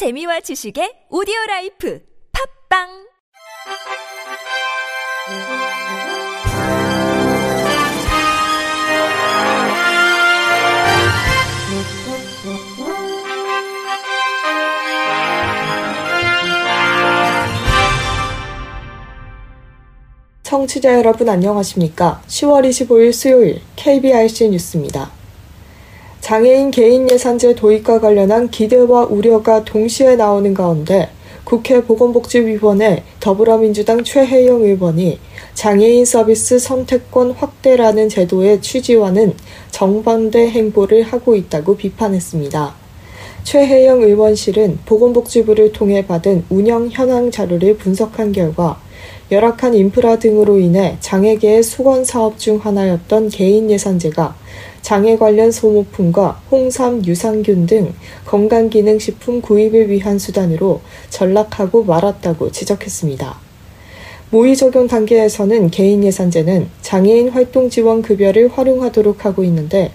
재미와 지식의 오디오라이프 팝빵 청취자 여러분 안녕하십니까? 10월 25일 수요일 KBIC 뉴스입니다. 장애인 개인예산제 도입과 관련한 기대와 우려가 동시에 나오는 가운데 국회 보건복지위원회 더불어민주당 최혜영 의원이 장애인 서비스 선택권 확대라는 제도의 취지와는 정반대 행보를 하고 있다고 비판했습니다. 최혜영 의원실은 보건복지부를 통해 받은 운영 현황 자료를 분석한 결과 열악한 인프라 등으로 인해 장애계의 수건 사업 중 하나였던 개인예산제가 장애 관련 소모품과 홍삼, 유산균 등 건강기능식품 구입을 위한 수단으로 전락하고 말았다고 지적했습니다. 모의 적용 단계에서는 개인예산제는 장애인 활동지원급여를 활용하도록 하고 있는데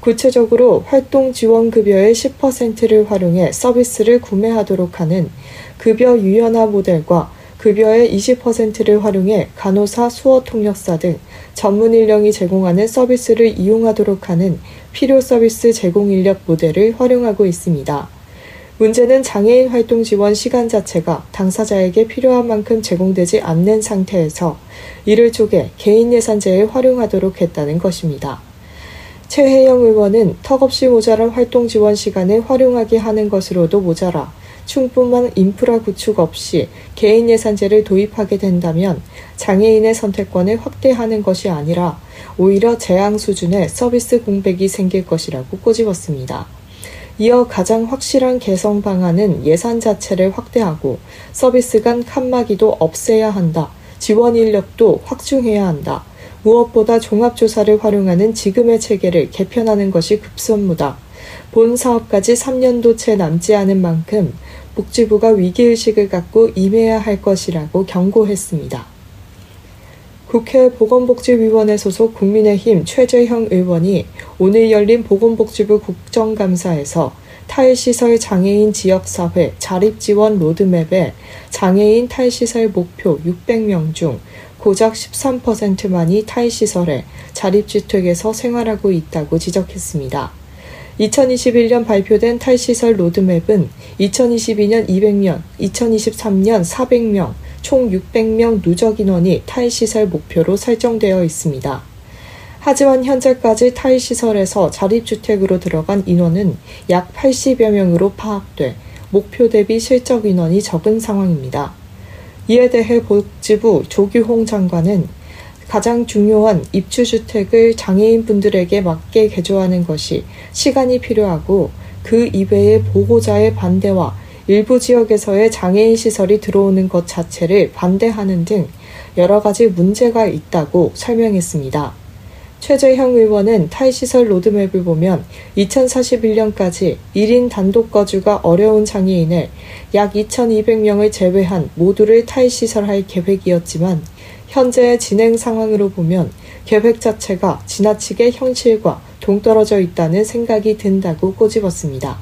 구체적으로 활동지원급여의 10%를 활용해 서비스를 구매하도록 하는 급여 유연화 모델과 급여의 20%를 활용해 간호사, 수어통역사 등 전문 인력이 제공하는 서비스를 이용하도록 하는 필요 서비스 제공 인력 모델을 활용하고 있습니다. 문제는 장애인 활동 지원 시간 자체가 당사자에게 필요한 만큼 제공되지 않는 상태에서 이를 쪼개 개인 예산제에 활용하도록 했다는 것입니다. 최혜영 의원은 턱없이 모자란 활동 지원 시간을 활용하게 하는 것으로도 모자라 충분한 인프라 구축 없이 개인 예산제를 도입하게 된다면 장애인의 선택권을 확대하는 것이 아니라 오히려 재앙 수준의 서비스 공백이 생길 것이라고 꼬집었습니다. 이어 가장 확실한 개선 방안은 예산 자체를 확대하고 서비스 간 칸막이도 없애야 한다. 지원 인력도 확충해야 한다. 무엇보다 종합조사를 활용하는 지금의 체계를 개편하는 것이 급선무다. 본 사업까지 3년도 채 남지 않은 만큼 복지부가 위기의식을 갖고 임해야 할 것이라고 경고했습니다. 국회 보건복지위원회 소속 국민의힘 최재형 의원이 오늘 열린 보건복지부 국정감사에서 탈시설 장애인 지역사회 자립지원 로드맵에 장애인 탈시설 목표 600명 중 고작 13%만이 탈시설에 자립주택에서 생활하고 있다고 지적했습니다. 2021년 발표된 탈시설 로드맵은 2022년 200명, 2023년 400명, 총 600명 누적 인원이 탈시설 목표로 설정되어 있습니다. 하지만 현재까지 탈시설에서 자립주택으로 들어간 인원은 약 80여 명으로 파악돼 목표 대비 실적 인원이 적은 상황입니다. 이에 대해 복지부 조규홍 장관은 가장 중요한 입주주택을 장애인분들에게 맞게 개조하는 것이 시간이 필요하고 그 이외에 보호자의 반대와 일부 지역에서의 장애인 시설이 들어오는 것 자체를 반대하는 등 여러 가지 문제가 있다고 설명했습니다. 최재형 의원은 탈시설 로드맵을 보면 2041년까지 1인 단독 거주가 어려운 장애인을 약 2200명을 제외한 모두를 탈시설할 계획이었지만 현재의 진행 상황으로 보면 계획 자체가 지나치게 현실과 동떨어져 있다는 생각이 든다고 꼬집었습니다.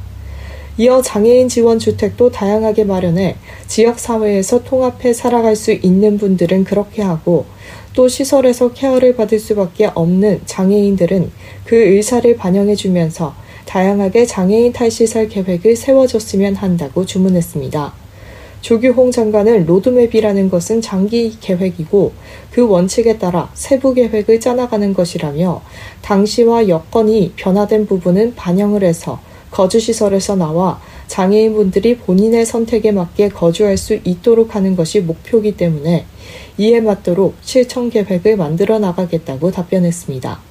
이어 장애인 지원 주택도 다양하게 마련해 지역사회에서 통합해 살아갈 수 있는 분들은 그렇게 하고 또 시설에서 케어를 받을 수밖에 없는 장애인들은 그 의사를 반영해주면서 다양하게 장애인 탈시설 계획을 세워줬으면 한다고 주문했습니다. 조규홍 장관은 로드맵이라는 것은 장기 계획이고 그 원칙에 따라 세부 계획을 짜나가는 것이라며 당시와 여건이 변화된 부분은 반영을 해서 거주시설에서 나와 장애인분들이 본인의 선택에 맞게 거주할 수 있도록 하는 것이 목표이기 때문에 이에 맞도록 실천 계획을 만들어 나가겠다고 답변했습니다.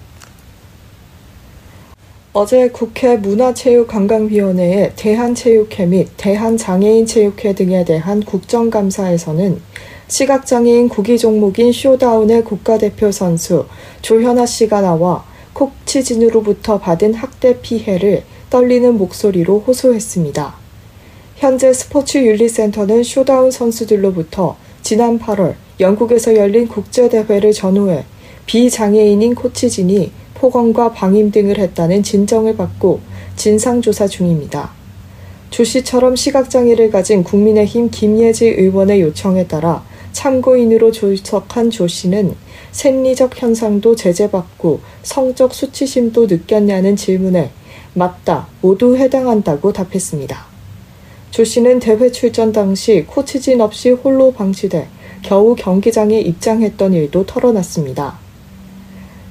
어제 국회 문화체육관광위원회의 대한체육회 및 대한장애인체육회 등에 대한 국정감사에서는 시각장애인 구기 종목인 쇼다운의 국가대표 선수 조현아 씨가 나와 코치진으로부터 받은 학대 피해를 떨리는 목소리로 호소했습니다. 현재 스포츠윤리센터는 쇼다운 선수들로부터 지난 8월 영국에서 열린 국제대회를 전후해 비장애인인 코치진이 폭언과 방임 등을 했다는 진정을 받고 진상조사 중입니다. 조씨처럼 시각장애를 가진 국민의힘 김예지 의원의 요청에 따라 참고인으로 출석한 조씨는 생리적 현상도 제재받고 성적 수치심도 느꼈냐는 질문에 맞다, 모두 해당한다고 답했습니다. 조씨는 대회 출전 당시 코치진 없이 홀로 방치돼 겨우 경기장에 입장했던 일도 털어놨습니다.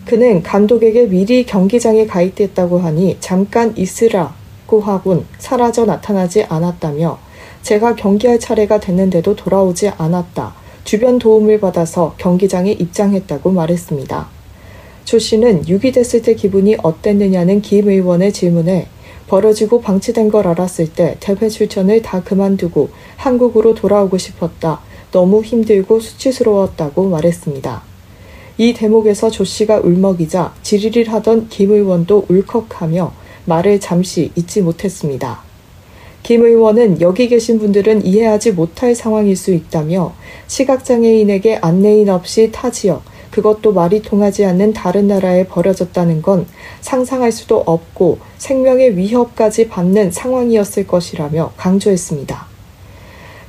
그는 감독에게 미리 경기장에 가입됐다고 하니 잠깐 있으라고 하곤 사라져 나타나지 않았다며 제가 경기할 차례가 됐는데도 돌아오지 않았다. 주변 도움을 받아서 경기장에 입장했다고 말했습니다. 조 씨는 6위 됐을 때 기분이 어땠느냐는 김 의원의 질문에 버려지고 방치된 걸 알았을 때 대회 출전을 다 그만두고 한국으로 돌아오고 싶었다. 너무 힘들고 수치스러웠다고 말했습니다. 이 대목에서 조 씨가 울먹이자 지리를 하던 김 의원도 울컥하며 말을 잠시 잊지 못했습니다. 김 의원은 여기 계신 분들은 이해하지 못할 상황일 수 있다며 시각장애인에게 안내인 없이 타 지역, 그것도 말이 통하지 않는 다른 나라에 버려졌다는 건 상상할 수도 없고 생명의 위협까지 받는 상황이었을 것이라며 강조했습니다.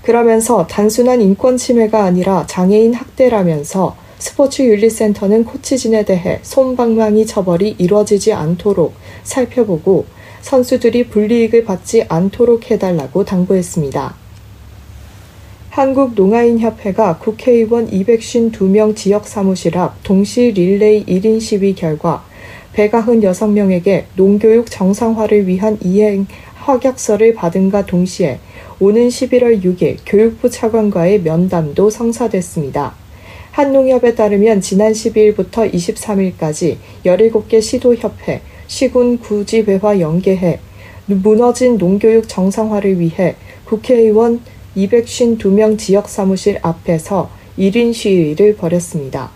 그러면서 단순한 인권 침해가 아니라 장애인 학대라면서 스포츠윤리센터는 코치진에 대해 솜방망이 처벌이 이뤄지지 않도록 살펴보고 선수들이 불이익을 받지 않도록 해달라고 당부했습니다. 한국농아인협회가 국회의원 252명 지역사무실 앞 동시 릴레이 1인 시위 결과 196명에게 농교육 정상화를 위한 이행 확약서를 받은과 동시에 오는 11월 6일 교육부 차관과의 면담도 성사됐습니다. 한농협에 따르면 지난 12일부터 23일까지 17개 시도협회, 시군 구지회와 연계해 무너진 농교육 정상화를 위해 국회의원 252명 지역사무실 앞에서 1인 시위를 벌였습니다.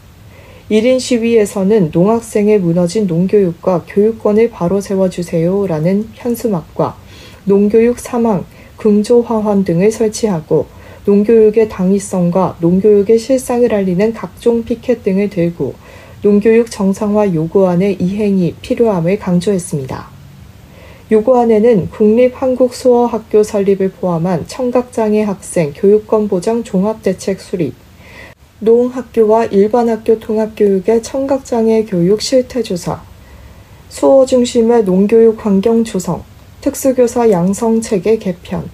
1인 시위에서는 농학생의 무너진 농교육과 교육권을 바로 세워주세요라는 현수막과 농교육 사망, 금조화환 등을 설치하고 농교육의 당위성과 농교육의 실상을 알리는 각종 피켓 등을 들고 농교육 정상화 요구안의 이행이 필요함을 강조했습니다. 요구안에는 국립한국수어학교 설립을 포함한 청각장애 학생 교육권 보장 종합대책 수립, 농학교와 일반학교 통합교육의 청각장애 교육 실태조사, 수어 중심의 농교육 환경 조성, 특수교사 양성체계 개편,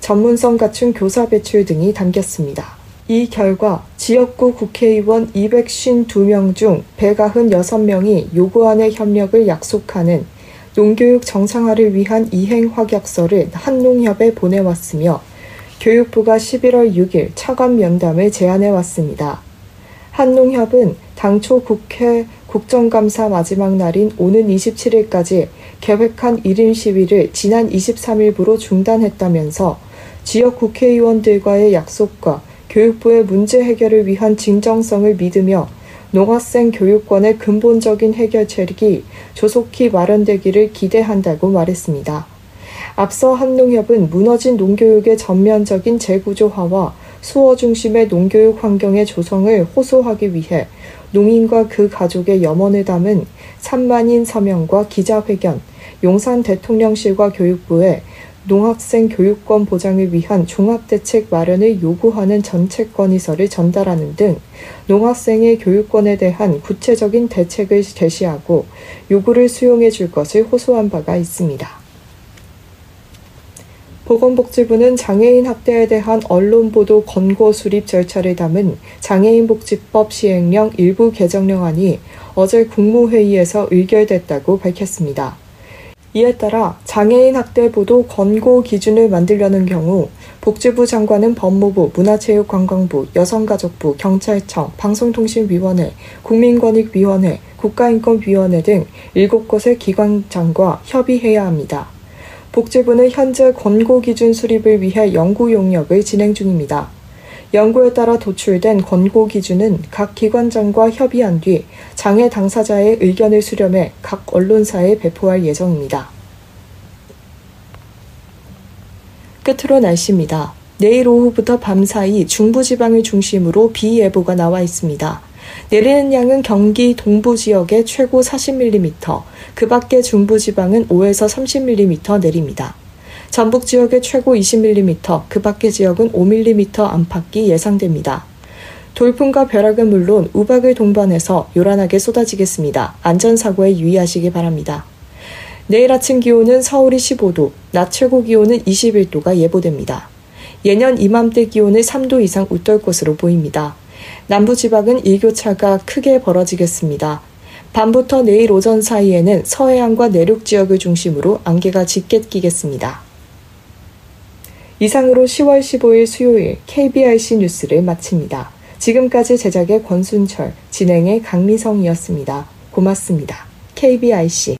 전문성 갖춘 교사 배출 등이 담겼습니다. 이 결과 지역구 국회의원 252명 중 196명이 요구안의 협력을 약속하는 농교육 정상화를 위한 이행 확약서를 한농협에 보내왔으며 교육부가 11월 6일 차관 면담을 제안해왔습니다. 한농협은 당초 국회 국정감사 마지막 날인 오는 27일까지 계획한 1인 시위를 지난 23일부로 중단했다면서 지역 국회의원들과의 약속과 교육부의 문제 해결을 위한 진정성을 믿으며 농학생 교육권의 근본적인 해결책이 조속히 마련되기를 기대한다고 말했습니다. 앞서 한농협은 무너진 농교육의 전면적인 재구조화와 수어 중심의 농교육 환경의 조성을 호소하기 위해 농인과 그 가족의 염원을 담은 3만인 서명과 기자회견, 용산 대통령실과 교육부에 농학생 교육권 보장을 위한 종합대책 마련을 요구하는 전책 건의서를 전달하는 등 농학생의 교육권에 대한 구체적인 대책을 제시하고 요구를 수용해 줄 것을 호소한 바가 있습니다. 보건복지부는 장애인 학대에 대한 언론보도 권고 수립 절차를 담은 장애인복지법 시행령 일부 개정령안이 어제 국무회의에서 의결됐다고 밝혔습니다. 이에 따라 장애인 학대 보도 권고 기준을 만들려는 경우 복지부 장관은 법무부, 문화체육관광부, 여성가족부, 경찰청, 방송통신위원회, 국민권익위원회, 국가인권위원회 등 7곳의 기관장과 협의해야 합니다. 복지부는 현재 권고 기준 수립을 위해 연구 용역을 진행 중입니다. 연구에 따라 도출된 권고 기준은 각 기관장과 협의한 뒤 장애 당사자의 의견을 수렴해 각 언론사에 배포할 예정입니다. 끝으로 날씨입니다. 내일 오후부터 밤사이 중부지방을 중심으로 비 예보가 나와 있습니다. 내리는 양은 경기 동부 지역에 최고 40mm, 그 밖의 중부지방은 5에서 30mm 내립니다. 전북 지역의 최고 20mm, 그 밖의 지역은 5mm 안팎이 예상됩니다. 돌풍과 벼락은 물론 우박을 동반해서 요란하게 쏟아지겠습니다. 안전사고에 유의하시기 바랍니다. 내일 아침 기온은 서울이 15도, 낮 최고 기온은 21도가 예보됩니다. 예년 이맘때 기온을 3도 이상 웃돌 것으로 보입니다. 남부지방은 일교차가 크게 벌어지겠습니다. 밤부터 내일 오전 사이에는 서해안과 내륙 지역을 중심으로 안개가 짙게 끼겠습니다. 이상으로 10월 15일 수요일 KBIC 뉴스를 마칩니다. 지금까지 제작의 권순철, 진행의 강미성이었습니다. 고맙습니다. KBIC